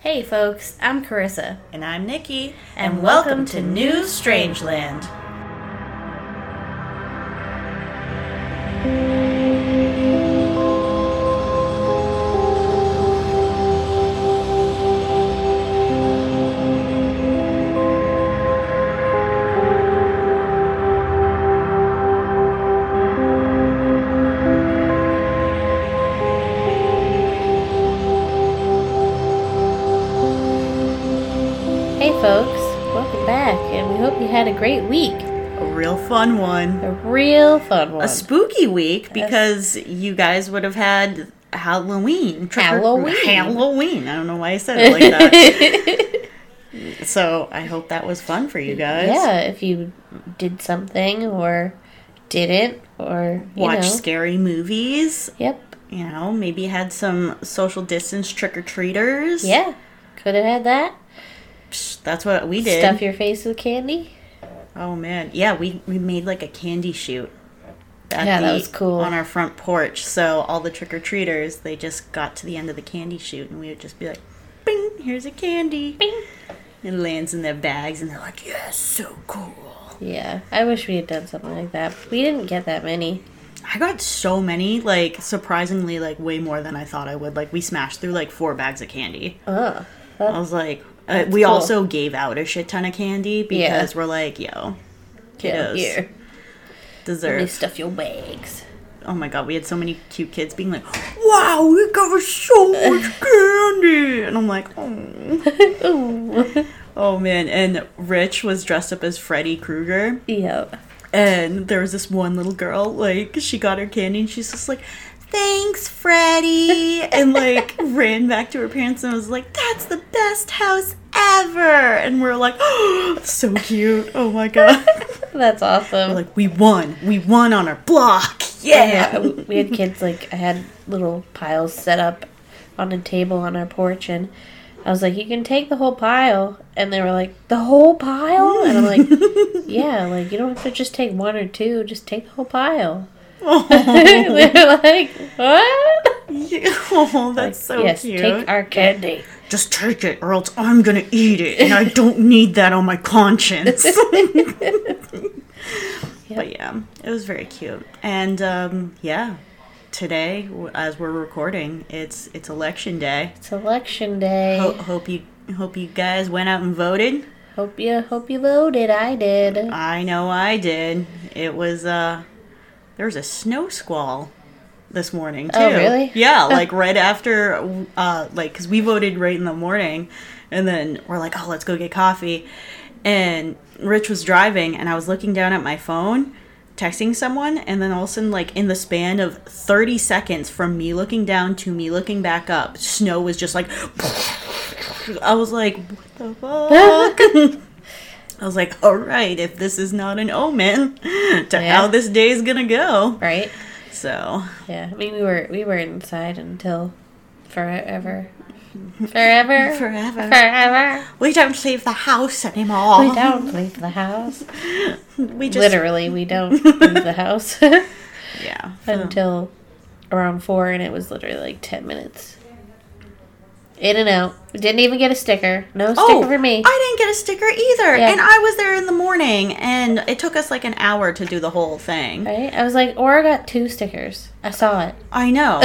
Hey folks, I'm Karyssa. And I'm Nikki. And welcome to New Strangeland. Had a great week. A real fun one. A spooky week because you guys would have had Halloween. I don't know why I said it like that. So I hope that was fun for you guys. Yeah, if you did something or didn't or watch scary movies. Yep. You know, maybe had some social distance trick-or-treaters. Yeah, could have had that. That's what we did. Stuff your face with candy. Oh, man. Yeah, we made, like, a candy shoot. That was cool. On our front porch. So all the trick-or-treaters, they just got to the end of the candy shoot, and we would just be like, bing, here's a candy. Bing. It lands in their bags, and they're like, yes, so cool. Yeah, I wish we had done something like that. We didn't get that many. I got so many, like, surprisingly, like, way more than I thought I would. Like, we smashed through, like, 4 bags of candy. Oh. I was like... we cool. also gave out a shit ton of candy because we're like, yo, kiddos, here. Deserve. Let me stuff your bags. Oh my god, we had so many cute kids being like, wow, we got so much candy. And I'm like, oh. Oh man, and Rich was dressed up as Freddy Krueger. Yep. And there was this one little girl, like, she got her candy and she's just like, thanks, Freddy, and, like, ran back to her parents and was like, that's the best house ever, and we're like, oh, so cute, oh my god. That's awesome. We're like, we won on our block, yeah. We had kids, like, I had little piles set up on a table on our porch, and I was like, you can take the whole pile, and they were like, the whole pile? And I'm like, yeah, like, you don't have to just take one or two, just take the whole pile. Oh. They're like, what? Yeah. Oh, that's like, so cute. Take our candy. Just take it, or else I'm gonna eat it, and I don't need that on my conscience. But yeah, it was very cute. And today, as we're recording, it's election day. It's election day. Hope you guys went out and voted. Hope you voted. I did. I know I did. It was There was a snow squall this morning, too. Oh, really? Yeah, like, right after, because we voted right in the morning, and then we're like, oh, let's go get coffee, and Rich was driving, and I was looking down at my phone, texting someone, and then all of a sudden, like, in the span of 30 seconds from me looking down to me looking back up, snow was just like, I was like, what the fuck? I was like, all right, if this is not an omen to how this day is going to go. Right. So. Yeah, I mean, we were inside until forever. Forever. We don't leave the house anymore. We just... Literally, we don't leave the house. Yeah. Until around 4, and it was literally like 10 minutes. In and out. Didn't even get a sticker. No sticker for me. I didn't get a sticker either. Yeah. And I was there in the morning, and it took us like an hour to do the whole thing. Right? I was like, Aura got 2 stickers. I saw it. I know.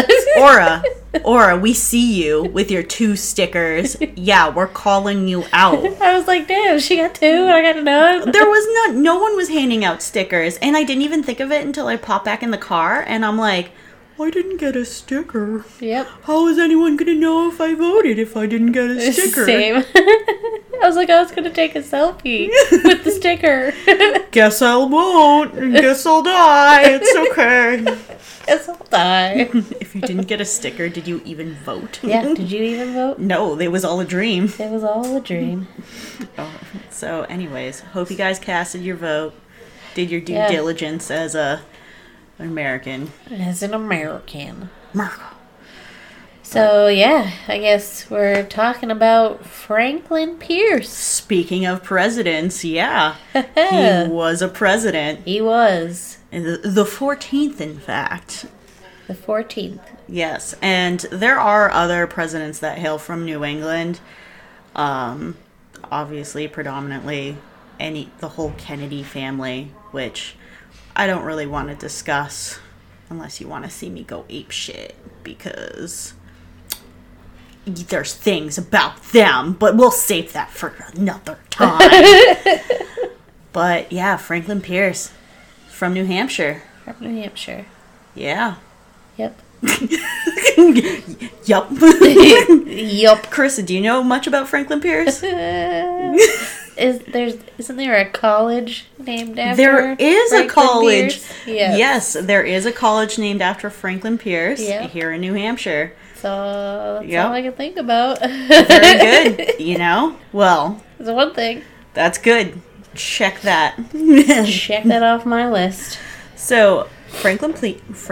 Aura, we see you with your 2 stickers. Yeah, we're calling you out. I was like, damn, she got 2 and I got none. There was no one was handing out stickers, and I didn't even think of it until I popped back in the car, and I'm like... I didn't get a sticker. Yep. How is anyone going to know if I voted if I didn't get a sticker? Same. I was like, I was going to take a selfie with the sticker. Guess I won't. Guess I'll die. It's okay. Guess I'll die. If you didn't get a sticker, did you even vote? Yeah, did you even vote? No, it was all a dream. It was all a dream. So anyways, hope you guys casted your vote, did your due diligence as an American. So, I guess we're talking about Franklin Pierce. Speaking of presidents, He was a president. He was. The 14th, in fact. the 14th. Yes, and there are other presidents that hail from New England. Obviously, predominantly the whole Kennedy family, which I don't really want to discuss unless you want to see me go apeshit, because there's things about them, but we'll save that for another time. But yeah, Franklin Pierce from New Hampshire. From New Hampshire. Yeah. Yep. Yup. Yup. Karyssa, do you know much about Franklin Pierce? Isn't there a college named after? There is Franklin a college. Yep. Yes, there is a college named after Franklin Pierce here in New Hampshire. So that's all I can think about. Very good. You know? Well, it's one thing. That's good. Check that. Check that off my list. So, Franklin Pierce, he was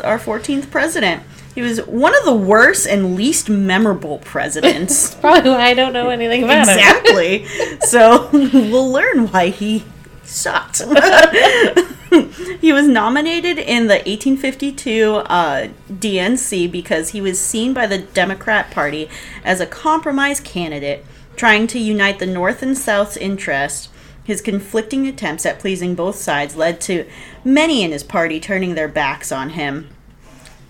our 14th president. He was one of the worst and least memorable presidents. That's probably why I don't know anything about him. Exactly. So, we'll learn why he sucked. He was nominated in the 1852 DNC because he was seen by the Democrat Party as a compromise candidate, trying to unite the North and South's interests. His conflicting attempts at pleasing both sides led to many in his party turning their backs on him.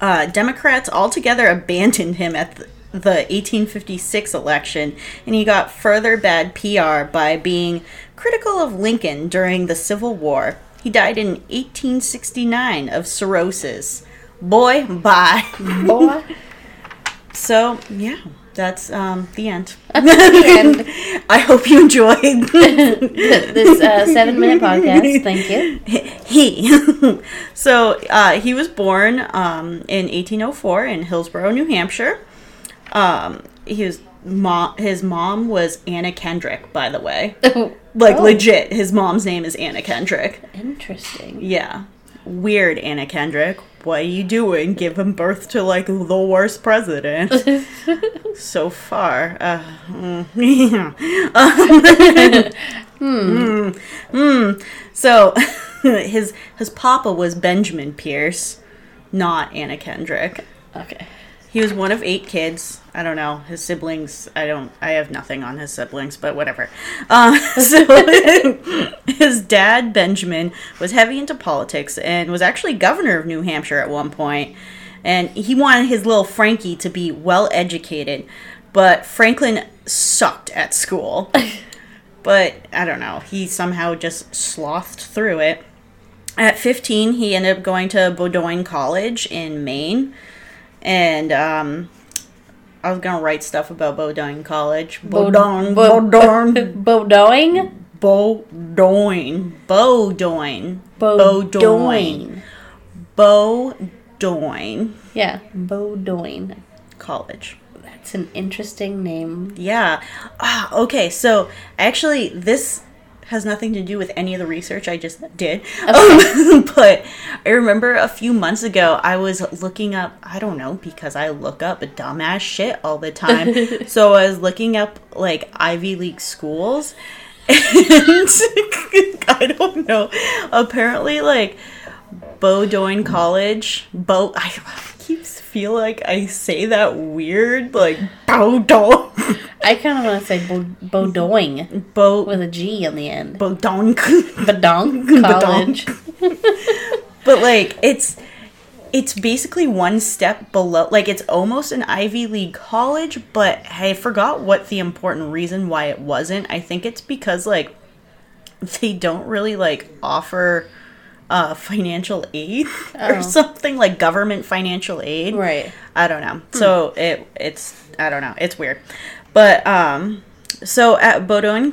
Democrats altogether abandoned him at the 1856 election, and he got further bad PR by being critical of Lincoln during the Civil War. He died in 1869 of cirrhosis. Boy, bye. Boy. So, yeah, that's the end. I hope you enjoyed this 7-minute podcast. Thank you. He was born in 1804 in Hillsborough, New Hampshire. His mom was Anna Kendrick, by the way. Legit, his mom's name is Anna Kendrick. Interesting. Yeah. Weird, Anna Kendrick. What are you doing giving birth to, the worst president so far? So, his papa was Benjamin Pierce, not Anna Kendrick. Okay. He was one of 8 kids. I don't know. His siblings, I have nothing on his siblings, but whatever. His dad, Benjamin, was heavy into politics and was actually governor of New Hampshire at one point. And he wanted his little Frankie to be well-educated, but Franklin sucked at school. But, I don't know. He somehow just slothed through it. At 15, he ended up going to Bowdoin College in Maine. And I was going to write stuff about Bowdoin College. Bowdoin. Yeah, Bowdoin College. That's an interesting name. Yeah. Okay, so actually this has nothing to do with any of the research I just did. Okay. But I remember a few months ago, I was looking up, I don't know, because I look up dumbass shit all the time. So I was looking up, Ivy League schools. And I don't know. Apparently, Bowdoin College, I keep feel like I say that weird, Bowdoin. I kind of want to say Bowdoin. With a G on the end. Bowdoin. Bowdoin College. But, it's basically one step below. It's almost an Ivy League college, but I forgot what the important reason why it wasn't. I think it's because, they don't really, offer financial aid or something, government financial aid. Right. I don't know. So it's I don't know. It's weird. But so at Bowdoin,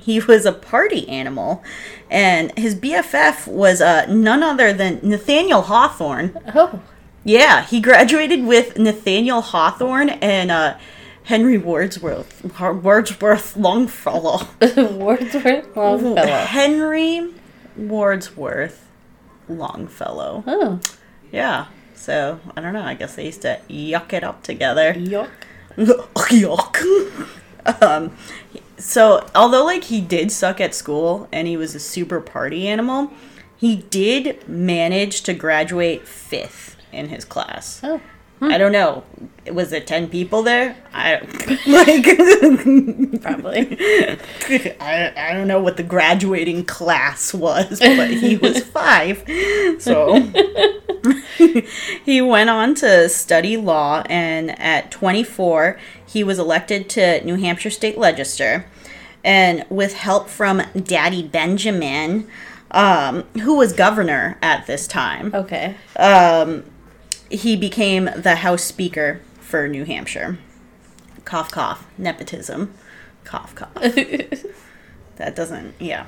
he was a party animal, and his BFF was none other than Nathaniel Hawthorne. Oh. Yeah, he graduated with Nathaniel Hawthorne and Henry Wadsworth Longfellow. Henry Wadsworth Longfellow. Oh. Yeah. So, I don't know. I guess they used to yuck it up together. Yuck. So, although, like, he did suck at school and he was a super party animal, he did manage to graduate 5th in his class. Oh. I don't know. Was it 10 people there? Probably. I don't know what the graduating class was, but he was 5. So he went on to study law, and at 24, he was elected to New Hampshire State Legislature. And with help from Daddy Benjamin, who was governor at this time. Okay. He became the House Speaker for New Hampshire. Cough, cough. Nepotism. Cough, cough. That doesn't... Yeah.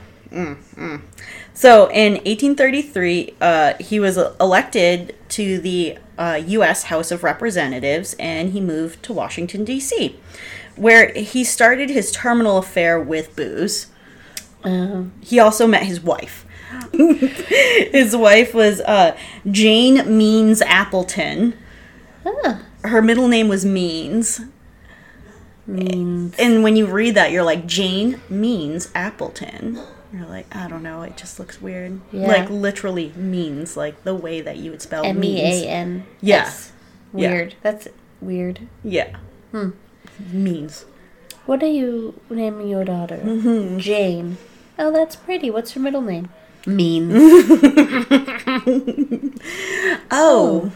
So, in 1833, he was elected to the U.S. House of Representatives, and he moved to Washington, D.C., where he started his terminal affair with booze. He also met his wife. His wife was Jane Means Appleton. Huh. Her middle name was Means. And when you read that, you're like, Jane Means Appleton. You're like, I don't know, it just looks weird. Yeah. Like, literally means, like the way that you would spell means. M-E-A-N. Yes. Yeah. Weird. Yeah. That's weird. Yeah. Means. What do you name your daughter? Mm-hmm. Jane. Oh, that's pretty. What's her middle name? Means. A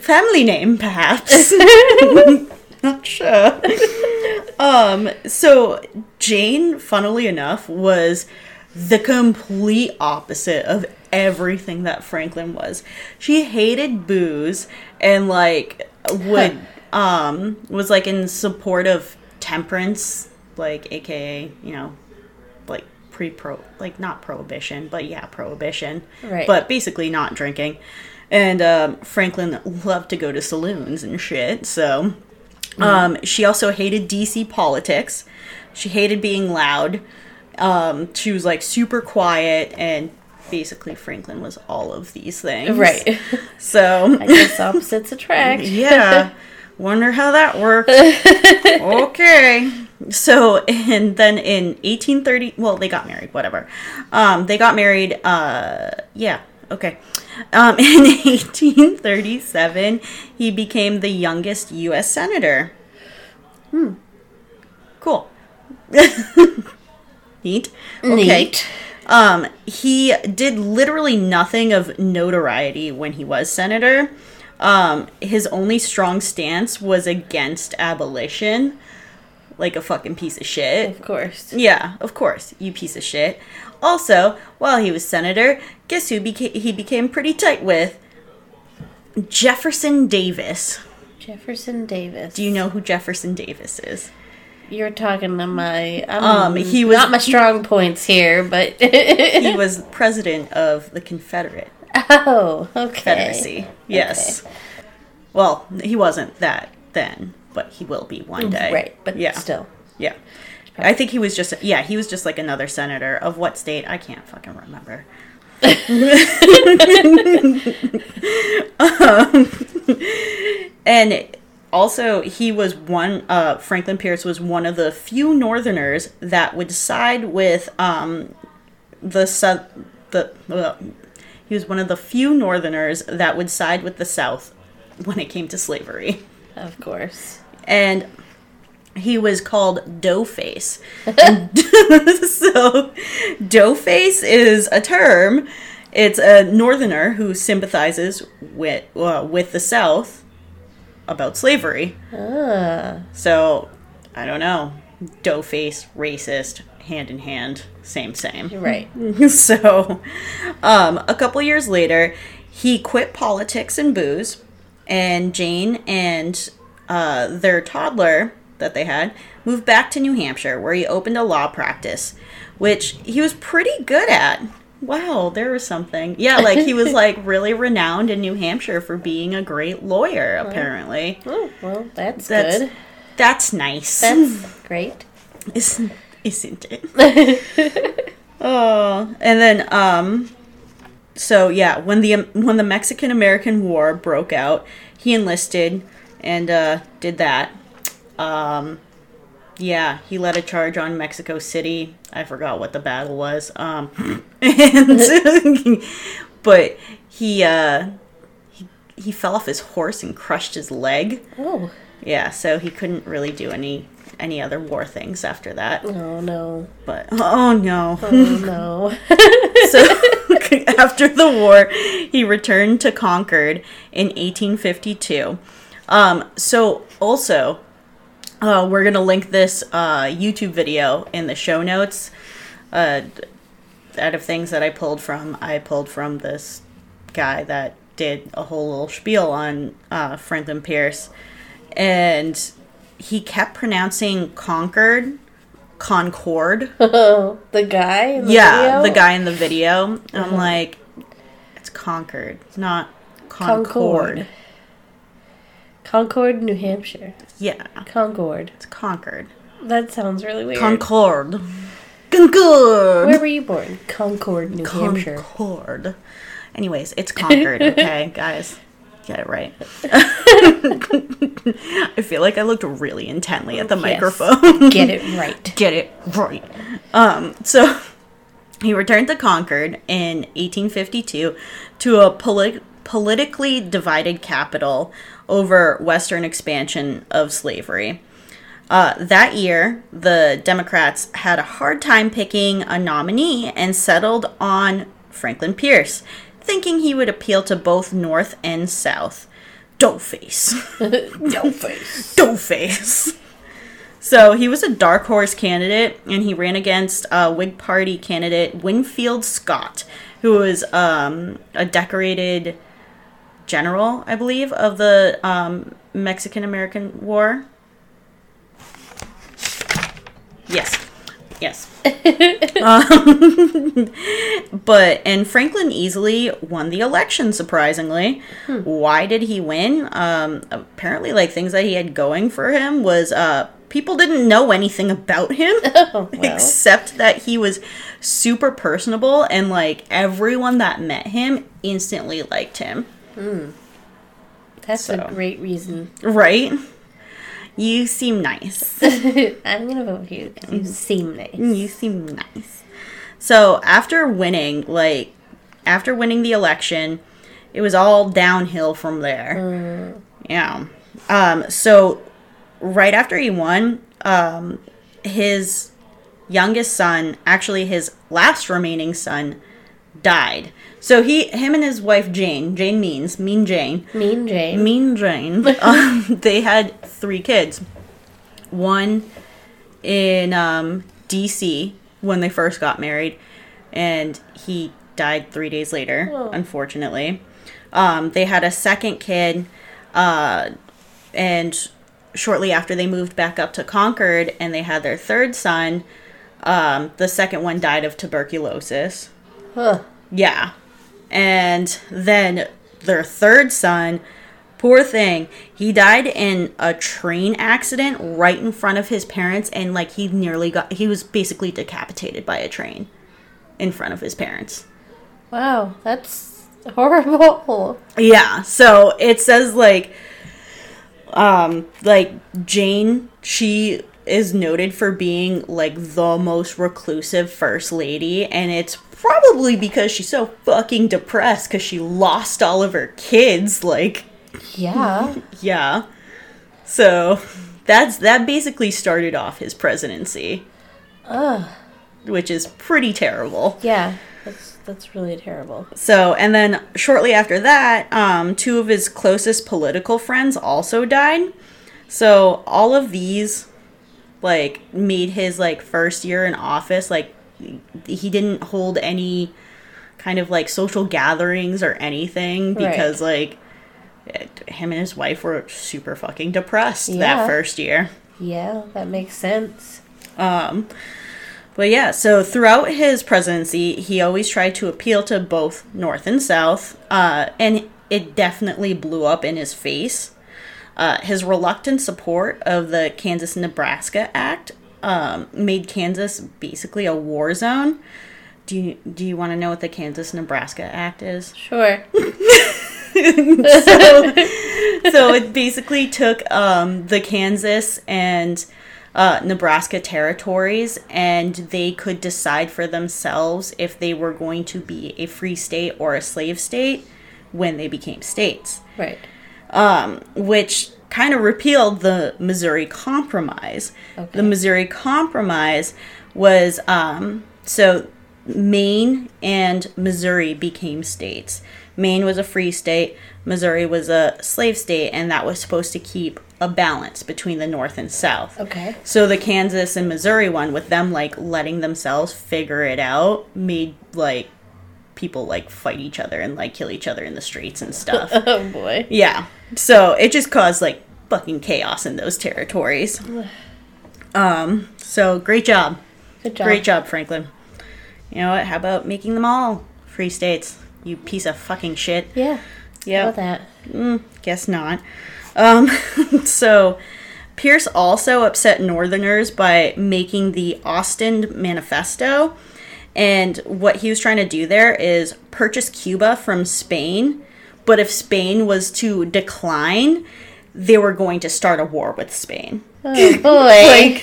family name, perhaps. Not sure. So Jane, funnily enough, was the complete opposite of everything that Franklin was. She hated booze and like would was like in support of temperance, like AKA, you know, like not prohibition, but yeah, prohibition. Right. But basically not drinking. And Franklin loved to go to saloons and shit, so she also hated DC politics. She hated being loud. She was like super quiet, and basically Franklin was all of these things. Right. So I guess opposites attract. Yeah. Wonder how that worked. Okay. So, and then in 1830, well, they got married, whatever. They got married, yeah, okay. In 1837, he became the youngest U.S. senator. Cool. Neat. Okay. Neat. He did literally nothing of notoriety when he was senator. His only strong stance was against abolition. Like a fucking piece of shit. Of course. Yeah, of course. You piece of shit. Also, while he was senator, guess who he became pretty tight with? Jefferson Davis. Jefferson Davis. Do you know who Jefferson Davis is? You're talking to my... he was, not my strong points here, but... He was president of the Confederate. Oh, okay. Confederacy. Yes. Okay. Well, he wasn't that then. But he will be one day. Right, but yeah. Still. Yeah. I think he was just... Yeah, he was just like another senator of what state? I can't fucking remember. And also, he was one... Franklin Pierce was one of the few Northerners that would side with he was one of the few Northerners that would side with the South when it came to slavery. Of course. And he was called Doughface. So, Doughface is a term. It's a Northerner who sympathizes with the South about slavery. So, I don't know. Doughface, racist, hand in hand, same. Right. So, a couple years later, he quit politics and booze, and Jane and their toddler that they had moved back to New Hampshire, where he opened a law practice, which he was pretty good at. Wow, there was something. Yeah, like he was like really renowned in New Hampshire for being a great lawyer, apparently. Oh, well, that's good. That's nice. That's great. Isn't it? Oh, and then So, yeah, when the Mexican-American War broke out, he enlisted and did that. Yeah, he led a charge on Mexico City. I forgot what the battle was. But he fell off his horse and crushed his leg. Oh. Yeah, so he couldn't really do any other war things after that. Oh, no. But, oh, no. Oh, no. So, after the war, he returned to Concord in 1852. So, also, we're going to link this YouTube video in the show notes. Out of things that I pulled from this guy that did a whole little spiel on Franklin Pierce. And he kept pronouncing Concord. Oh, the guy in the video? Yeah, the guy in the video. And I'm like, it's Concord. It's not Concord. Concord, New Hampshire. Yeah. Concord. It's Concord. That sounds really weird. Concord. Where were you born? Concord, New Hampshire. Concord. Anyways, it's Concord, okay, guys? Get it right. I feel like I looked really intently at the microphone. Get it right. So he returned to Concord in 1852 to a politically divided capital over Western expansion of slavery. That year, the Democrats had a hard time picking a nominee and settled on Franklin Pierce, thinking he would appeal to both North and South. Doughface. So he was a dark horse candidate, and he ran against Whig Party candidate Winfield Scott, who was a decorated general, I believe, of the Mexican-American War. Yes. And Franklin easily won the election, surprisingly. Why did he win? Apparently, things that he had going for him was people didn't know anything about him. Oh, well. Except that he was super personable, and, everyone that met him instantly liked him. That's a great reason. Right? You seem nice. I'm going to vote for you because you seem nice. So after winning the election, it was all downhill from there. Yeah. So right after he won, his youngest son, actually his last remaining son, died. So him and his wife Jane Means, Mean Jane. They had 3 kids. One in D.C. when they first got married, and he died 3 days later, unfortunately. They had a second kid, and shortly after they moved back up to Concord, and they had their third son. The second one died of tuberculosis. Huh. Yeah. And then their third son, poor thing, he died in a train accident right in front of his parents, and he was basically decapitated by a train in front of his parents. Wow, that's horrible. Yeah, so it says Jane, she is noted for being the most reclusive first lady, and it's probably because she's so fucking depressed because she lost all of her kids. Yeah. So that basically started off his presidency. Which is pretty terrible. Yeah, that's really terrible. So, and then shortly after that, 2 of his closest political friends also died. So all of these, made his first year in office he didn't hold any kind of social gatherings or anything because him and his wife were super fucking depressed that first year. Yeah, that makes sense. But yeah, so throughout his presidency, he always tried to appeal to both North and South, and it definitely blew up in his face. His reluctant support of the Kansas-Nebraska Act made Kansas basically a war zone. Do you want to know what the Kansas-Nebraska Act is? Sure. so, So it basically took the Kansas and Nebraska territories, and they could decide for themselves if they were going to be a free state or a slave state when they became states. Right. Which kind of repealed the Missouri Compromise. Okay. The Missouri Compromise was, so Maine and Missouri became states. Maine was a free state, Missouri was a slave state, and that was supposed to keep a balance between the North and South. Okay. So the Kansas and Missouri one, with them, like, letting themselves figure it out, made, like, people, like, fight each other and, like, kill each other in the streets and stuff. Oh, boy. Yeah. So it just caused, like, fucking chaos in those territories. So great job. Good job. Great job, Franklin. You know what? How about making them all free states? You piece of fucking shit. Yeah. Yeah. About that. Guess not. So Pierce also upset Northerners by making the Ostend Manifesto. And what he was trying to do there is purchase Cuba from Spain. But if Spain was to decline, they were going to start a war with Spain. Oh, boy.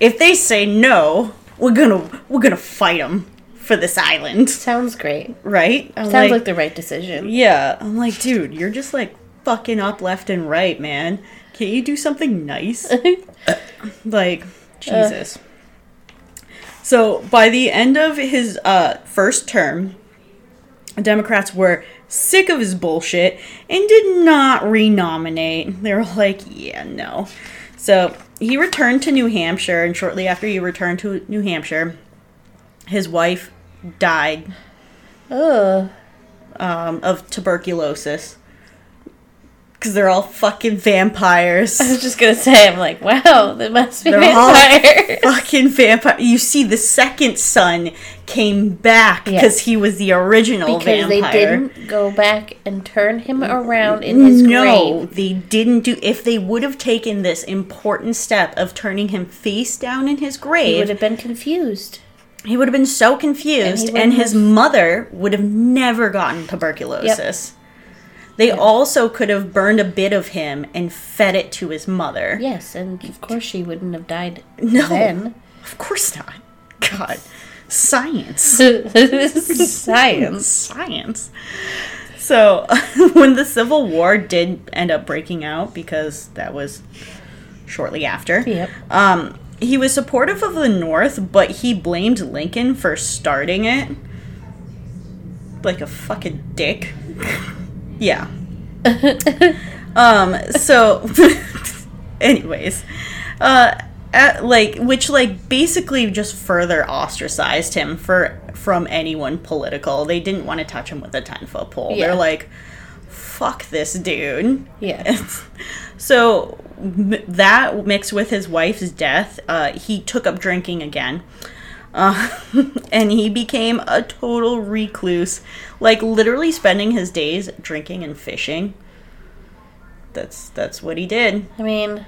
If they say no, we're gonna fight them for this island. Sounds great. Right? Sounds like the right decision. Yeah. I'm like, dude, you're just, like, fucking up left and right, man. Can't you do something nice? Like, Jesus. So, by the end of his first term, Democrats were sick of his bullshit and did not renominate. They were like, yeah, no. So, he returned to New Hampshire, and shortly after he returned to New Hampshire, his wife died of tuberculosis. Because they're all fucking vampires. I was just going to say, I'm like, wow, they must be vampires. All fucking vampires. You see, the second son came back because he was the original vampire. Because they didn't go back and turn him around in his grave. No, they didn't do... If they would have taken this important step of turning him face down in his grave... He would have been confused. He would have been so confused, and his mother would have never gotten tuberculosis. Yep. They also could have burned a bit of him and fed it to his mother. Yes, and of course she wouldn't have died then. Of course not. God. Science. Science. So, when the Civil War did end up breaking out, because that was shortly after, he was supportive of the North, but he blamed Lincoln for starting it. Like a fucking dick. Yeah. So, anyways, which basically just further ostracized him from anyone political. They didn't want to touch him with a 10-foot pole. Yeah. They're like, fuck this dude. Yeah. So that mixed with his wife's death, he took up drinking again. And he became a total recluse, like literally spending his days drinking and fishing. That's what he did. I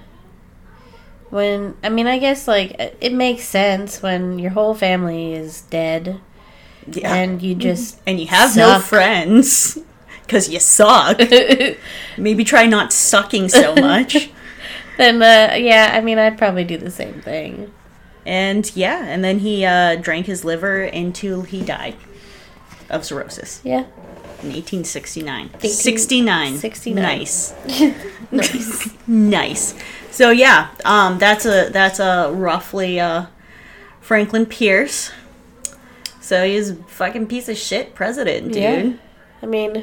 guess it makes sense when your whole family is dead, and you just and you have no friends because you suck. Maybe try not sucking so much. Then I'd probably do the same thing. And, and then he drank his liver until he died of cirrhosis. Yeah. In 1869. 69. Nice. Nice. So, that's a roughly Franklin Pierce. So, he's a fucking piece of shit president, dude. Yeah.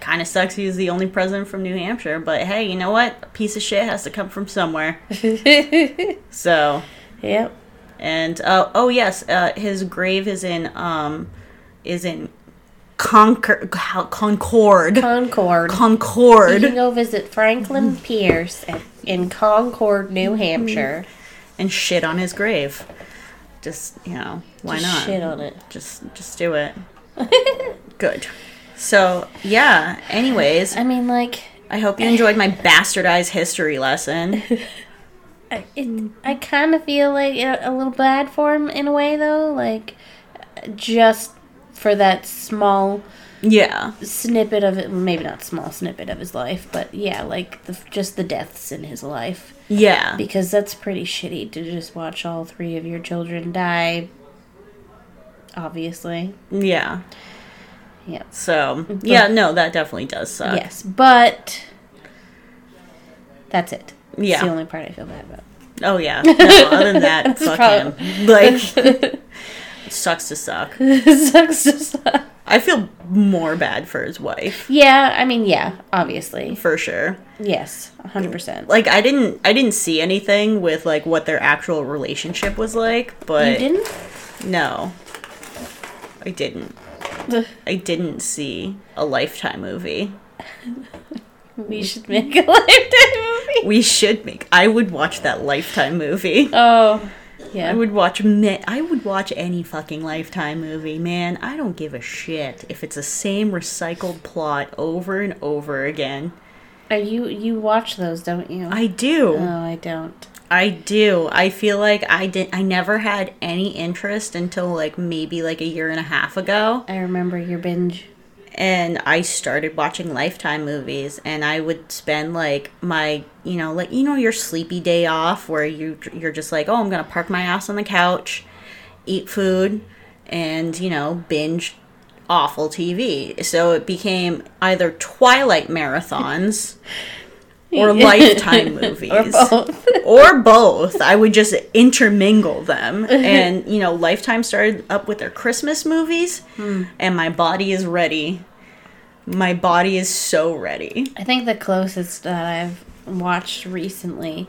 Kind of sucks he was the only president from New Hampshire, but hey, you know what? A piece of shit has to come from somewhere. So... Yep. And his grave is in Concord. You can go visit Franklin Pierce in Concord, New Hampshire, and shit on his grave. Just why not? Shit on it. Just do it. Good. So anyways, I hope you enjoyed my bastardized history lesson. I kind of feel like a little bad for him in a way, though. Just for that small yeah, snippet of it, maybe not small snippet of his life, but yeah, like just the deaths in his life. Yeah. Because that's pretty shitty to just watch all three of your children die, obviously. Yeah. Yeah. So, yeah, no, that definitely does suck. Yes, but that's it. Yeah. It's the only part I feel bad about. Oh, yeah. No, other than that, fuck him. Like, sucks to suck. Sucks to suck. I feel more bad for his wife. Yeah, I mean, yeah, obviously. For sure. Yes, 100%. Like, I didn't see anything with, like, what their actual relationship was like, but... You didn't? No. I didn't. I didn't see a Lifetime movie. We should make a Lifetime movie. We should make. I would watch that Lifetime movie. Oh, yeah. I would watch any fucking Lifetime movie, man. I don't give a shit if it's the same recycled plot over and over again. You watch those, don't you? I do. No, I don't. I do. I feel like I never had any interest until like maybe like a year and a half ago. I remember your binge. And I started watching Lifetime movies, and I would spend like my, your sleepy day off where you're just like, oh, I'm going to park my ass on the couch, eat food, and, binge awful TV. So it became either Twilight marathons or Lifetime movies. Or both. Or both. I would just intermingle them. And, Lifetime started up with their Christmas movies. Mm. And my body is ready. My body is so ready. I think the closest that I've watched recently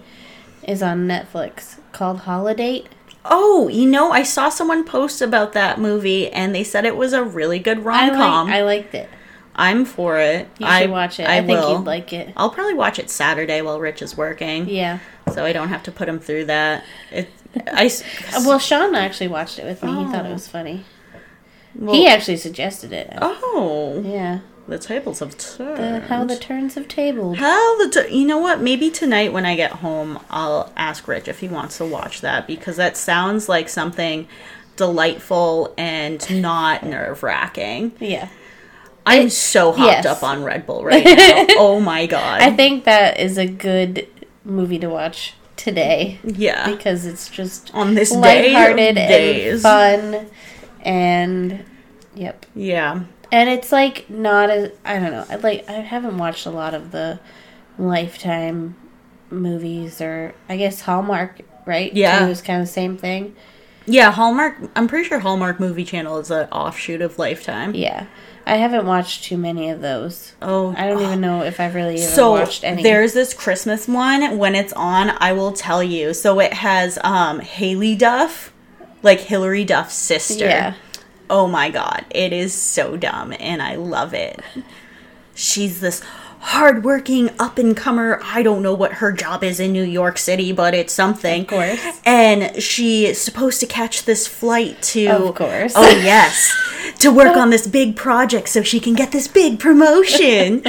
is on Netflix called Holiday. Oh, I saw someone post about that movie, and they said it was a really good rom-com. I liked it. I'm for it. You should watch it. I think you'd like it. I'll probably watch it Saturday while Rich is working. Yeah. So I don't have to put him through that. Sean actually watched it with me. Oh. He thought it was funny. Well, he actually suggested it. Oh. Yeah. The tables have turned. How the turns have tabled. You know what? Maybe tonight when I get home, I'll ask Rich if he wants to watch that, because that sounds like something delightful and not nerve-wracking. Yeah. I'm so hopped up on Red Bull right now. Oh, my God. I think that is a good movie to watch today. Yeah. Because it's just on this lighthearted and fun and, yep. Yeah. And it's, like, not as, I don't know. I haven't watched a lot of the Lifetime movies or, I guess, Hallmark, right? Yeah. It was kind of the same thing. Yeah, Hallmark. I'm pretty sure Hallmark Movie Channel is an offshoot of Lifetime. Yeah. I haven't watched too many of those. Oh, I don't even know if I've really watched any. So there's this Christmas one. When it's on, I will tell you. So it has Hailey Duff, like Hillary Duff's sister. Yeah. Oh my God, it is so dumb, and I love it. She's this hardworking up-and-comer. I don't know what her job is in New York City, but it's something. Of course. And she is supposed to catch this flight to... Of course. Oh, yes. To work on this big project so she can get this big promotion.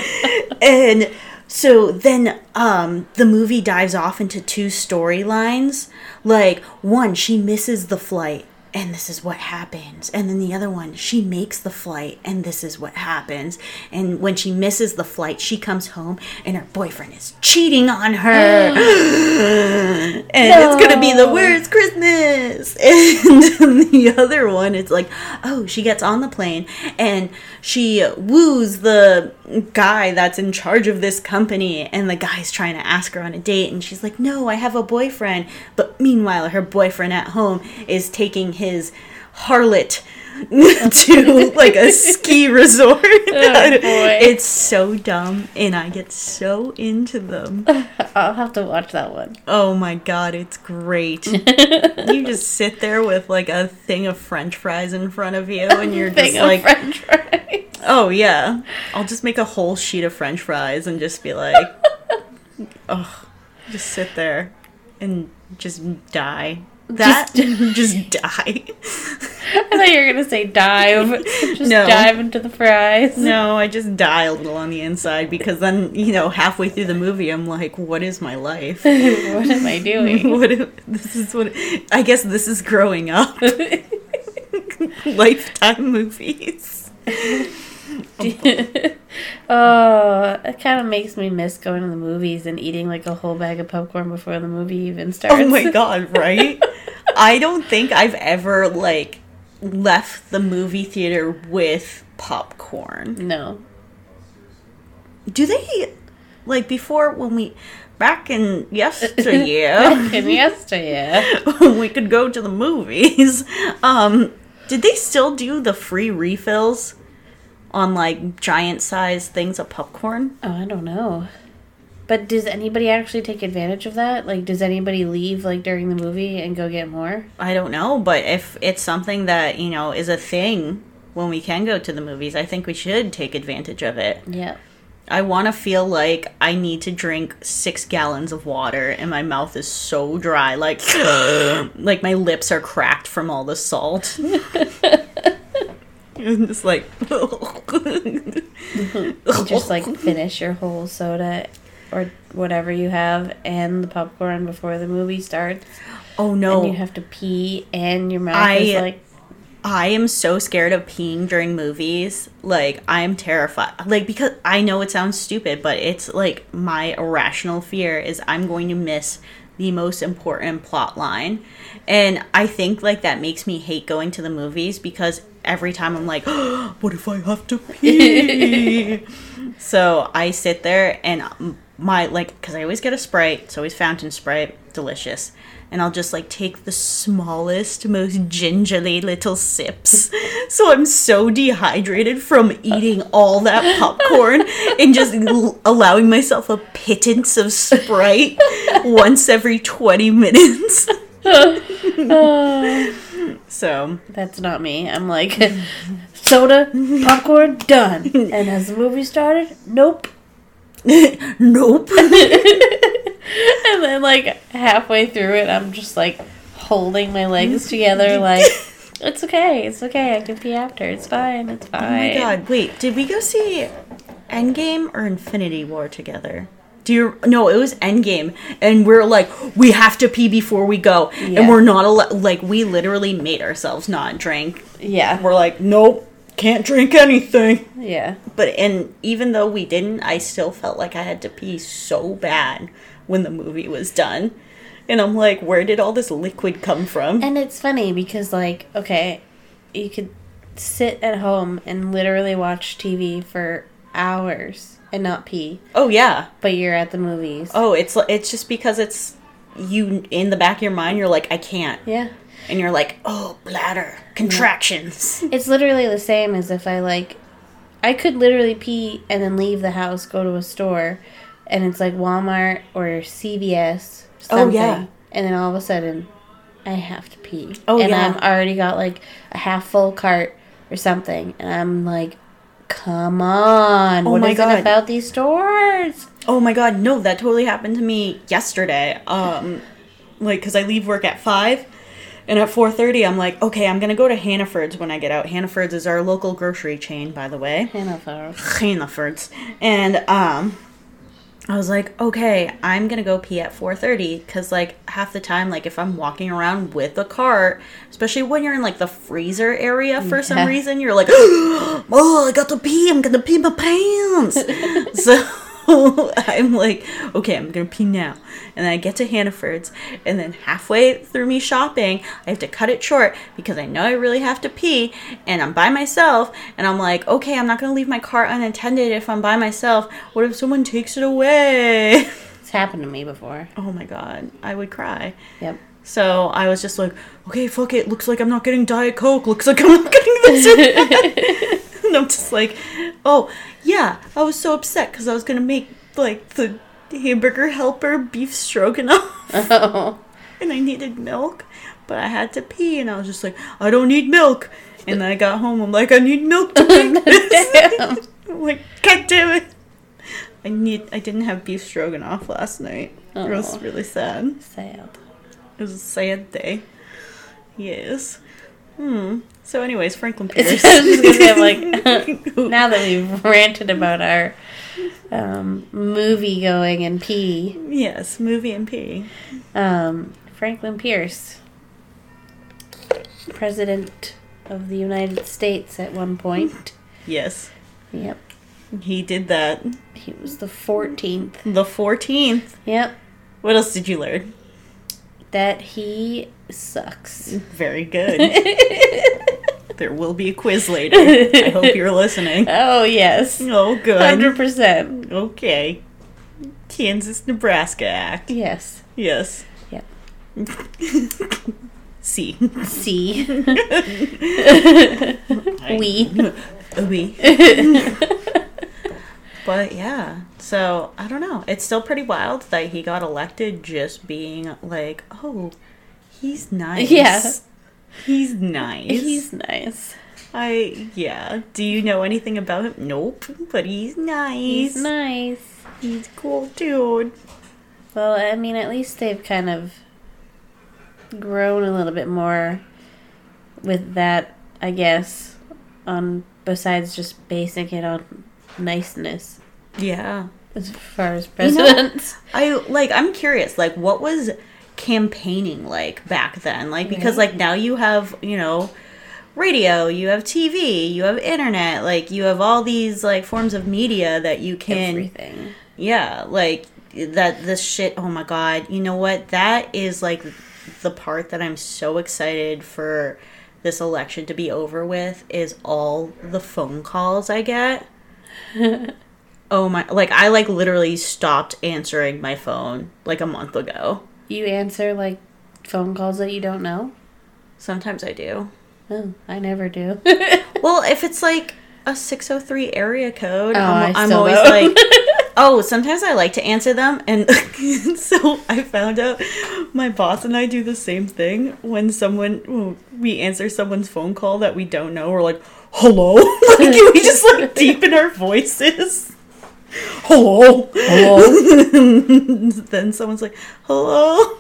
And so then the movie dives off into two storylines. Like, one, she misses the flight, and this is what happens. And then the other one, she makes the flight, and this is what happens. And when she misses the flight, she comes home, and her boyfriend is cheating on her. And no. It's going to be the worst Christmas. And the other one, it's like, oh, she gets on the plane, and she woos the guy that's in charge of this company. And the guy's trying to ask her on a date, and she's like, no, I have a boyfriend. But meanwhile, her boyfriend at home is taking his harlot to like a ski resort. Oh, boy. It's so dumb, and I get so into them. I'll have to watch that one. Oh my God, it's great. You just sit there with like a thing of French fries in front of you, and you're just like, French fries. Oh yeah, I'll just make a whole sheet of French fries and just be like, oh, just sit there and just die. That just die. I thought you were gonna say dive. Just no. Dive into the fries. No, I just die a little on the inside, because then halfway through the movie I'm like, what is my life? What am I doing? I guess this is growing up. Lifetime movies. Oh, it kind of makes me miss going to the movies and eating like a whole bag of popcorn before the movie even starts. Oh my god, right? I don't think I've ever like left the movie theater with popcorn. No. Do they like before when we back in yesteryear when we could go to the movies, did they still do the free refills on, like, giant-sized things of popcorn? Oh, I don't know. But does anybody actually take advantage of that? Like, does anybody leave, like, during the movie and go get more? I don't know, but if it's something that, you know, is a thing when we can go to the movies, I think we should take advantage of it. Yeah. I want to feel like I need to drink 6 gallons of water and my mouth is so dry, like, like my lips are cracked from all the salt. And just like, just like finish your whole soda or whatever you have and the popcorn before the movie starts. Oh no! And you have to pee, and your mouth is like. I am so scared of peeing during movies. Like, I am terrified. Like, because I know it sounds stupid, but it's like my irrational fear is I'm going to miss the most important plot line. And I think like that makes me hate going to the movies because every time I'm like, oh, what if I have to pee? So I sit there and my like, because I always get a Sprite. It's always fountain Sprite. Delicious. And I'll just like take the smallest, most gingerly little sips. So I'm so dehydrated from eating all that popcorn and just allowing myself a pittance of Sprite once every 20 minutes. So that's not me. I'm like, soda, popcorn, done. And has the movie started? Nope. Nope. And then like halfway through it, I'm just like holding my legs together like, it's okay, it's okay, I can pee after, it's fine, it's fine. Oh my god, wait, did we go see Endgame or Infinity War together? No, it was Endgame, and we're like, we have to pee before we go, yeah. And we're not like, we literally made ourselves not drink. Yeah. We're like, nope, can't drink anything. Yeah. But, and even though we didn't, I still felt like I had to pee so bad when the movie was done, and I'm like, where did all this liquid come from? And it's funny, because, like, okay, you could sit at home and literally watch TV for hours and not pee. Oh, yeah. But you're at the movies. Oh, it's just because it's you in the back of your mind, you're like, I can't. Yeah. And you're like, oh, bladder contractions. It's literally the same as if I could literally pee and then leave the house, go to a store, and it's like Walmart or CVS, something. Oh, yeah. And then all of a sudden, I have to pee. Oh, and yeah. And I've already got like a half full cart or something, and I'm like, come on. Oh, what is it about these stores? Oh my god, no, that totally happened to me yesterday. Like, because I leave work at 5, and at 4:30 I'm like, okay, I'm gonna go to Hannaford's when I get out. Hannaford's is our local grocery chain, by the way. Hannaford's. And I was like, okay, I'm gonna go pee at 4:30, because like half the time, like if I'm walking around with a cart, especially when you're in like the freezer area for some reason, you're like, oh, I got to pee, I'm gonna pee my pants. So I'm like, okay, I'm gonna pee now. And then I get to Hannaford's, and then halfway through me shopping, I have to cut it short because I know I really have to pee, and I'm by myself, and I'm like, okay, I'm not gonna leave my car unattended if I'm by myself. What if someone takes it away? It's happened to me before. Oh my god, I would cry. Yep. So I was just like, okay, fuck it, looks like I'm not getting Diet Coke, looks like I'm not getting this. And I'm just like, oh, yeah, I was so upset because I was going to make, like, the hamburger helper beef stroganoff. Oh. And I needed milk, but I had to pee, and I was just like, I don't need milk. And then I got home, I'm like, I need milk to make this. I'm like, god damn it. I didn't have beef stroganoff last night. Oh. It was really sad. Sad. It was a sad day. Yes. So anyways, Franklin Pierce. Now that we've ranted about our movie going and pee. Yes, movie and pee. Franklin Pierce, President of the United States at one point. Yes. Yep. He did that. He was the 14th. The 14th. Yep. What else did you learn? That he sucks. Very good. There will be a quiz later. I hope you're listening. Oh, yes. Oh, good. 100%. Okay. Kansas-Nebraska Act. Yes. Yes. Yep. C. C. We. But, yeah. So, I don't know. It's still pretty wild that he got elected just being like, oh, he's nice. Yeah. He's nice. He's nice. Yeah. Do you know anything about him? Nope. But he's nice. He's nice. He's cool, dude. Well, I mean, at least they've kind of grown a little bit more with that, I guess, on besides just basing it on niceness. Yeah. As far as presidents. You know, I'm curious, what was campaigning like back then? Because now you have, radio, you have TV, you have internet, you have all these forms of media that you can everything. Yeah, that this shit, oh my god. You know what? That is the part that I'm so excited for this election to be over with is all the phone calls I get. Oh my, I literally stopped answering my phone a month ago. You answer phone calls that you don't know? Sometimes I do. Oh, I never do. Well, if it's a 603 area code, oh, I'm always don't. Oh, sometimes I like to answer them, and so I found out my boss and I do the same thing when we answer someone's phone call that we don't know. We're like, hello? We just deepen our voices. Hello? Hello? Then someone's like, hello?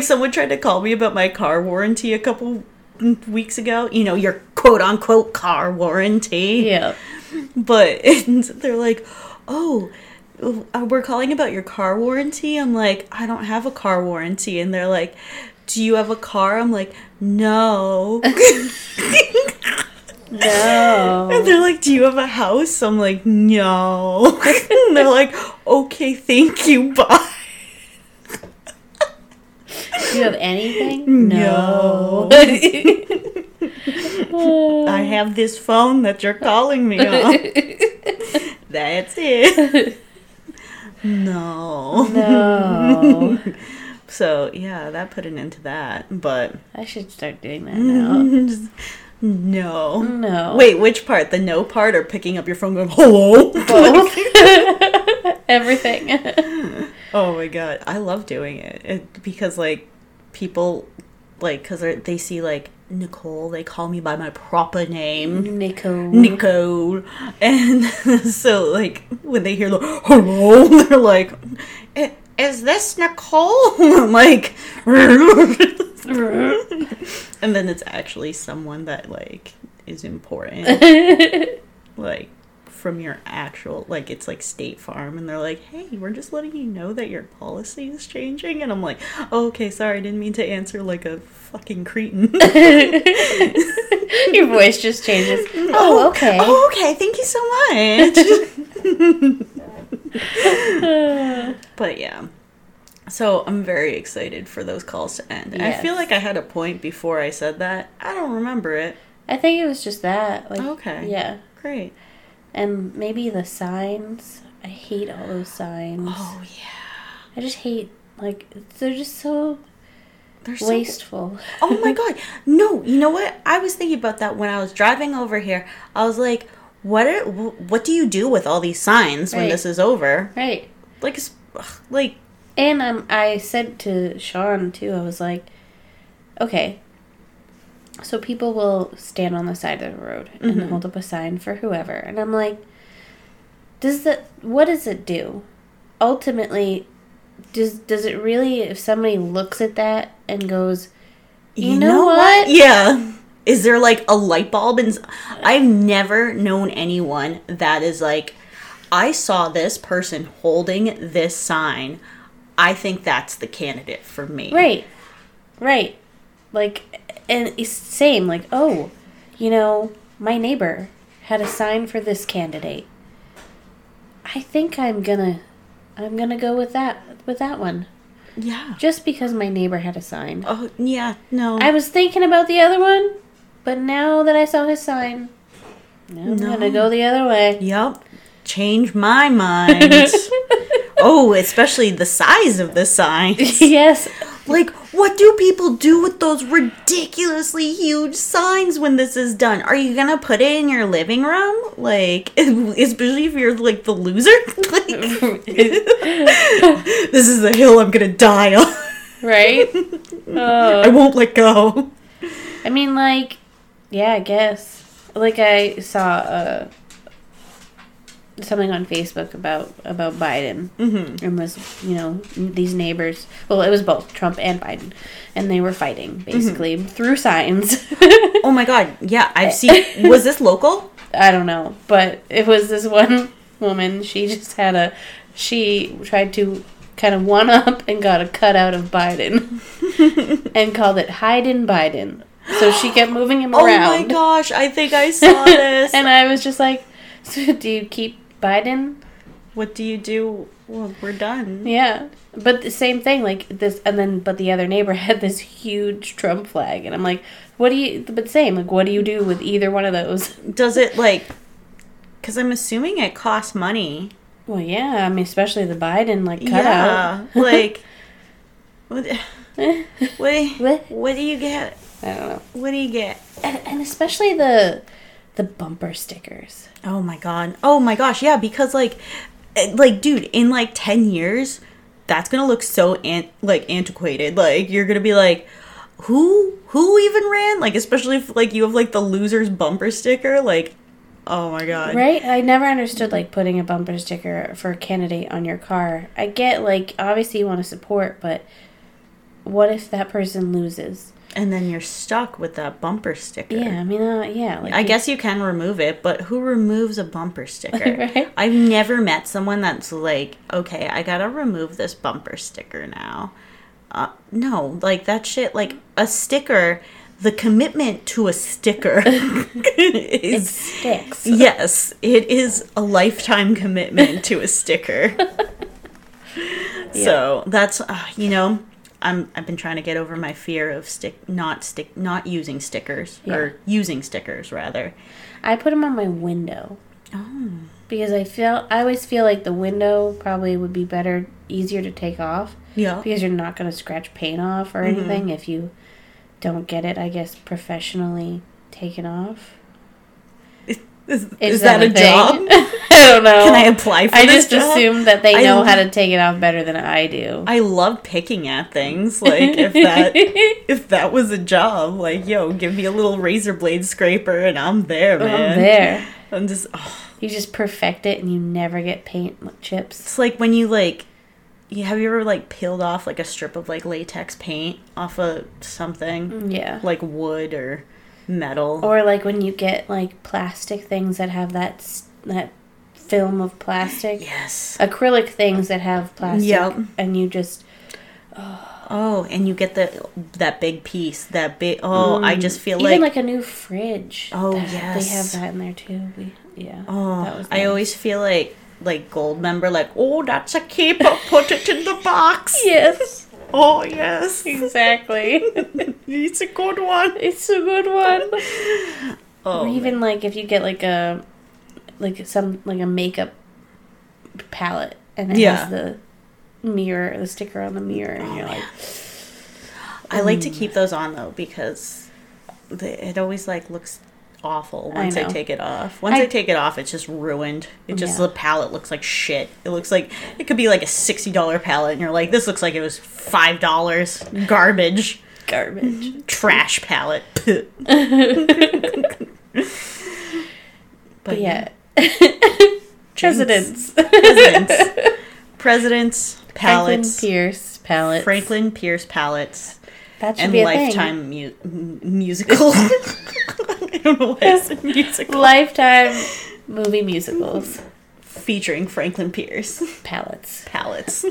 Someone tried to call me about my car warranty a couple weeks ago. You know, your quote-unquote car warranty. Yeah. But they're like, oh, we're calling about your car warranty? I'm like, I don't have a car warranty. And they're like, do you have a car? I'm like, no. No. And they're like, do you have a house? I'm like, no. And they're like, okay, thank you, bye. Do you have anything? No. I have this phone that you're calling me on. That's it. No. So, yeah, that put an end to that, but... I should start doing that now. Just, no. No. Wait, which part? The no part or picking up your phone going, hello? Everything. Oh, my God. I love doing it because, people, because they see, Nicole, they call me by my proper name. Nicole. And so, when they hear the hello, they're like... Is this Nicole? I'm like... And then it's actually someone that, is important. From your actual... it's, State Farm. And they're like, hey, we're just letting you know that your policy is changing. And I'm like, oh, okay, sorry. I didn't mean to answer like a fucking cretin. Your voice just changes. Oh, okay. Oh, okay. Thank you so much. But yeah, so I'm very excited for those calls to end. Yes. I feel I had a point before I said that. I don't remember it. I think it was just that. Okay. Yeah. Great. And maybe the signs. I hate all those signs. Oh yeah. I just hate they're just so. They're wasteful. So... Oh my god! No, you know what? I was thinking about that when I was driving over here. I was like. What do you do with all these signs when this is over? Right. And I said to Sean, too, I was like, okay, so people will stand on the side of the road and mm-hmm. hold up a sign for whoever. And I'm like, what does it do? Ultimately, does it really, if somebody looks at that and goes, you know what? Yeah. Is there, a light bulb? And I've never known anyone that is I saw this person holding this sign. I think that's the candidate for me. Right. And it's the same. Oh, my neighbor had a sign for this candidate. I think I'm gonna go with that one. Yeah. Just because my neighbor had a sign. Oh, yeah, no. I was thinking about the other one, but now that I saw his sign, I'm gonna go the other way. Yep. Change my mind. Oh, especially the size of the signs. Yes. Like, what do people do with those ridiculously huge signs when this is done? Are you going to put it in your living room? Like, especially if you're, like, the loser? Like, this is the hill I'm going to die on. Right? I won't let go. I mean, like, yeah, I guess. Like, I saw something on Facebook about Biden, mm-hmm. and was, you know, these neighbors, well, it was both Trump and Biden, and they were fighting basically mm-hmm. through signs. Oh my god, yeah, I've seen. Was this local? I don't know, but it was this one woman. She just had she tried to kind of one up and got a cutout of Biden and called it Hidin' Biden, so she kept moving him around. Oh my gosh, I think I saw this. And I was just like, so do you keep Biden? What do you do? Well, we're done. Yeah. But the same thing, like this, and then, but the other neighbor had this huge Trump flag, and I'm like, what do you do with either one of those? Does it, like, because I'm assuming it costs money. Well, yeah, I mean, especially the Biden, like, cutout. Yeah, like, what do you get? I don't know. What do you get? And especially the bumper stickers. Oh my god. Oh my gosh, yeah, because like dude, in like 10 years, that's going to look so antiquated. Like, you're going to be like, who even ran? Like, especially if like you have like the loser's bumper sticker, like, oh my god. Right? I never understood like putting a bumper sticker for a candidate on your car. I get, like, obviously you want to support, but what if that person loses? And then you're stuck with that bumper sticker. Yeah, I mean, yeah. Like, I guess you can remove it, but who removes a bumper sticker? Right? I've never met someone that's like, okay, I gotta remove this bumper sticker now. No, like, that shit, like, a sticker, the commitment to a sticker. It sticks. Yes, it is a lifetime commitment to a sticker. Yeah. So that's, you know... I've been trying to get over my fear of not using stickers, yeah. Or using stickers rather. I put them on my window. Oh. Because I always feel like the window probably would be better, easier to take off. Yeah. Because you're not going to scratch paint off or anything, mm-hmm. if you don't get it, I guess, professionally taken off. Is that a job? I don't know. Can I apply for this job? I just assume that they know how to take it off better than I do. I love picking at things. Like, if that was a job, like, yo, give me a little razor blade scraper and I'm there, man. I'm there. I'm just... Oh. You just perfect it and you never get paint chips. It's like when you, like... Have you ever, like, peeled off, like, a strip of, like, latex paint off of something? Yeah. Like wood or... metal, or like when you get like plastic things that have that film of plastic. Yes, acrylic things that have plastic. Yep. And you just and you get that big piece, that big. I just feel even like a new fridge. Oh yes, they have that in there too. That was nice. I always feel like Gold Member, like, oh, that's a keeper. Put it in the box. Yes. Oh, yes. Exactly. It's a good one. It's a good one. Oh, or even, like, if you get, like, a makeup palette and it has the sticker on the mirror. And you're like... I like to keep those on, though, because it always, like, looks awful once I take it off. Once I take it off, it's just ruined. It just, the palette looks like shit. It looks like it could be like a $60 palette, and you're like, this looks like it was $5. Garbage. Trash palette. But yeah. Presidents. Palettes. Franklin Pierce palettes. That should be a Lifetime thing. Musical. I don't know why I said musical. Lifetime movie musicals. Featuring Franklin Pierce. Palettes.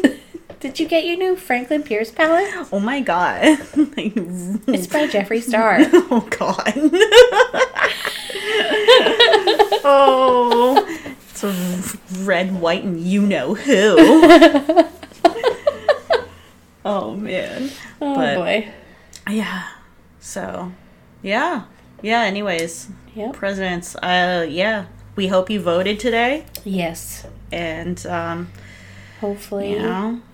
Did you get your new Franklin Pierce palette? Oh my god. It's by Jeffree Star. Oh god. Oh. It's red, white, and you-know-who. Oh, man. Oh, but, boy. Yeah. So, yeah. Yeah, anyways. Yep. Presidents, yeah. We hope you voted today. Yes. And, hopefully,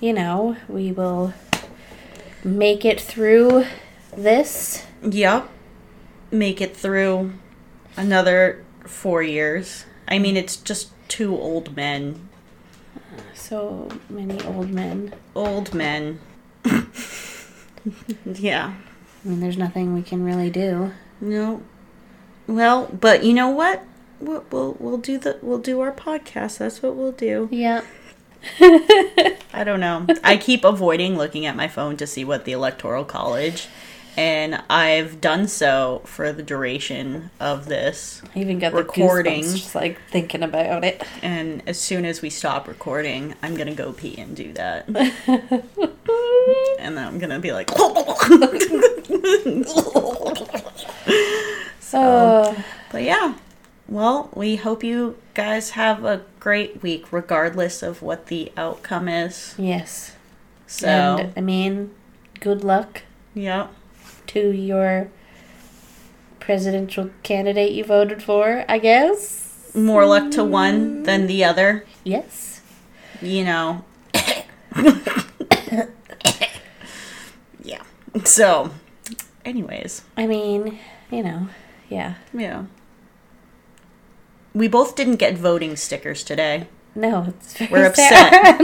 you know, we will make it through this. Yep. Make it through another 4 years. I mean, it's just two old men. So many old men. Old men. Yeah. I mean, there's nothing we can really do. No. Well, but you know what? We'll do our podcast. That's what we'll do. Yeah. I don't know. I keep avoiding looking at my phone to see what the Electoral College, and I've done so for the duration of this recording. I even got the goosebumps just like thinking about it. And as soon as we stop recording, I'm gonna go pee and do that, and then I'm gonna be like. So, but yeah. Well, we hope you guys have a great week, regardless of what the outcome is. Yes. So, and, I mean, good luck. Yep. To your presidential candidate you voted for, I guess. More luck to one than the other. Yes. You know. Yeah. So, anyways. I mean, you know, yeah. Yeah. We both didn't get voting stickers today. No, it's very sad.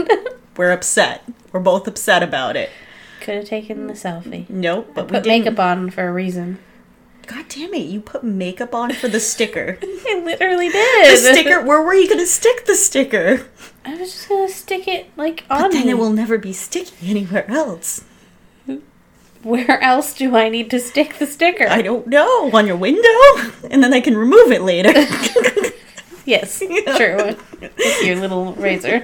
We're upset. We're both upset about it. Could have taken the selfie. Nope, but we didn't. Put makeup on for a reason. God damn it, you put makeup on for the sticker. I literally did. The sticker, where were you going to stick the sticker? I was just going to stick it, like, on me. But then it will never be sticky anywhere else. Where else do I need to stick the sticker? I don't know. On your window? And then I can remove it later. Yes, true. With your little razor.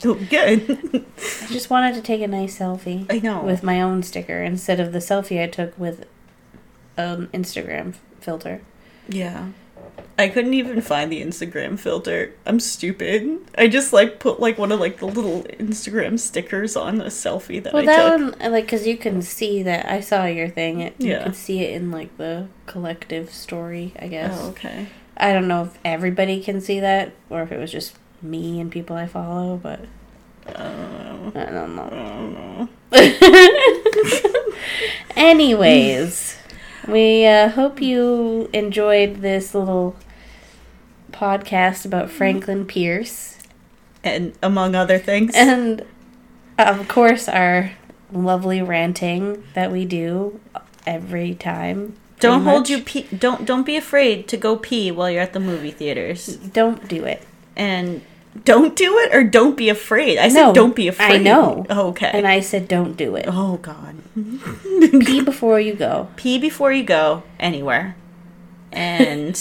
Good. I just wanted to take a nice selfie. I know. With my own sticker instead of the selfie I took with Instagram filter. Yeah. I couldn't even find the Instagram filter. I'm stupid. I just, like, put, like, one of, like, the little Instagram stickers on a selfie that I took. Well, that one, like, because you can see that. I saw your thing. You can see it in, like, the collective story, I guess. Oh, okay. I don't know if everybody can see that, or if it was just me and people I follow, but I don't know. Anyways, we hope you enjoyed this little podcast about Franklin Pierce. And among other things. And, of course, our lovely ranting that we do every time. Don't hold you pee. Don't be afraid to go pee while you're at the movie theaters. Don't do it. And don't do it or don't be afraid. I said don't be afraid. I know. Oh, okay. And I said don't do it. Oh God. Pee before you go. Pee before you go anywhere. And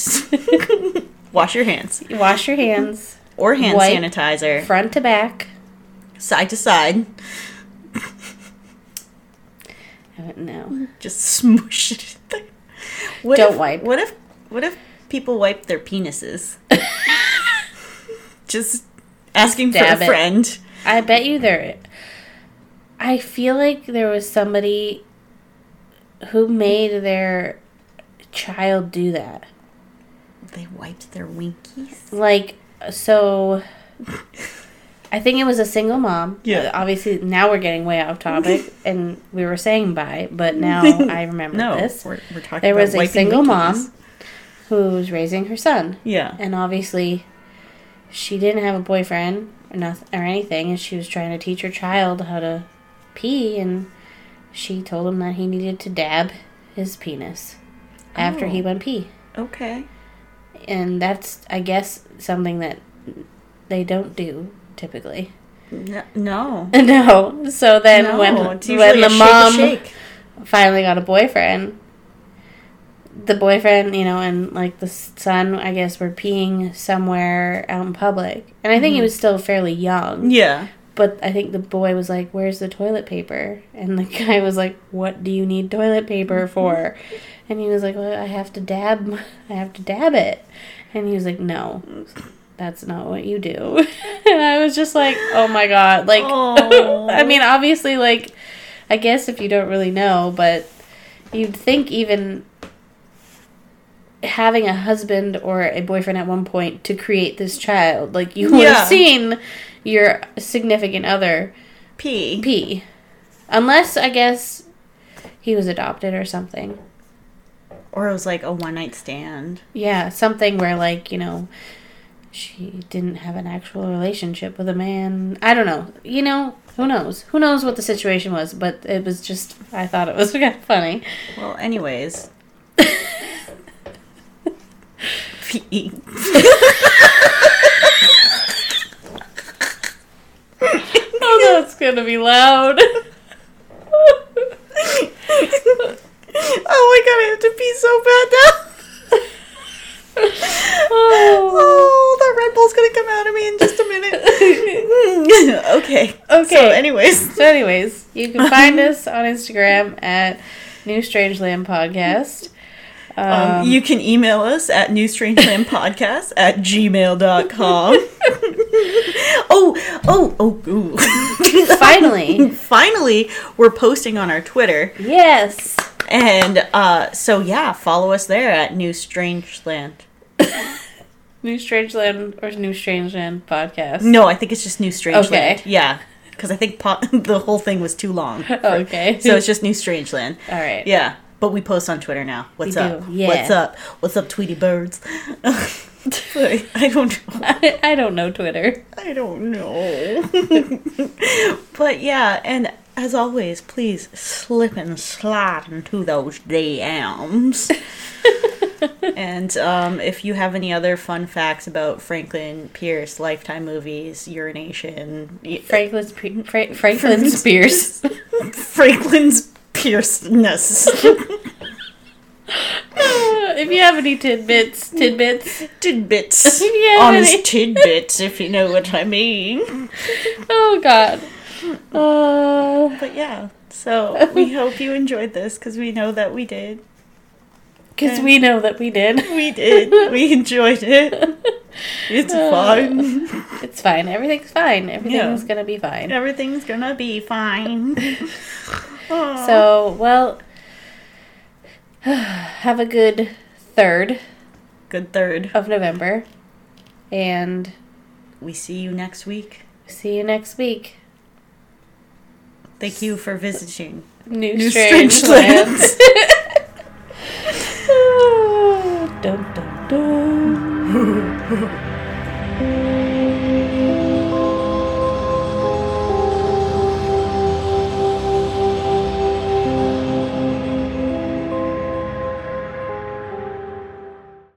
wash your hands. Wash your hands. Or hand wipe sanitizer. Front to back. Side to side. I don't know. Just smoosh it in there. Don't wipe. What if people wipe their penises? Just asking for a friend. I bet you there. I feel like there was somebody who made their child do that. They wiped their winkies? Like, so I think it was a single mom. Yeah. Obviously, now we're getting way off topic, and we were saying bye, but now I remember this. We're talking there about was a single mom who was raising her son. Yeah. And obviously, she didn't have a boyfriend or anything, and she was trying to teach her child how to pee, and she told him that he needed to dab his penis after he went pee. Okay. And that's, I guess, something that they don't do typically. No. So then when the mom finally got a boyfriend, the boyfriend, you know, and, like, the son, I guess, were peeing somewhere out in public. And I think he was still fairly young. Yeah. But I think the boy was like, where's the toilet paper? And the guy was like, what do you need toilet paper for? And he was like, well, I have to dab it. And he was like, no, that's not what you do. And I was just like, oh my God. Like, I mean, obviously, like, I guess if you don't really know, but you'd think even having a husband or a boyfriend at one point to create this child, like, you would have seen your significant other pee. Unless, I guess, he was adopted or something. Or it was, like, a one-night stand. Yeah, something where, like, you know, she didn't have an actual relationship with a man. I don't know. You know, who knows? Who knows what the situation was, but it was just, I thought it was kind of funny. Well, anyways. Pee. Oh, that's gonna be loud. Oh my God, I have to pee so bad now. Oh, that Red Bull's gonna come out of me in just a minute. Okay. So anyways, you can find us on Instagram at New Strangeland Podcast. You can email us at newstrangelandpodcast@gmail.com. Oh. Finally, we're posting on our Twitter. Yes. And so, yeah, follow us there at New Strangeland. New Strangeland or New Strangeland Podcast? No, I think it's just New Strangeland. Okay. Yeah. Because I think the whole thing was too long. Okay. So it's just New Strangeland. All right. Yeah. But we post on Twitter now. What's up? Yeah. What's up, Tweety Birds? I don't know. I don't know Twitter. I don't know. But yeah, and as always, please slip and slide into those DMs. And if you have any other fun facts about Franklin Pierce, Lifetime movies, urination. Franklin's Pierce. Franklin's Pierceness. If you have any tidbits. Honest tidbits, if you know what I mean. Oh, God. But yeah, so we hope you enjoyed this, because we know that we did. We did. We enjoyed it. It's fine. It's fine. Everything's fine. Everything's going to be fine. Everything's going to be fine. So, well, have a good third. Good third. Of November. And we see you next week. Thank you for visiting New Strangeland. Dun, dun, dun.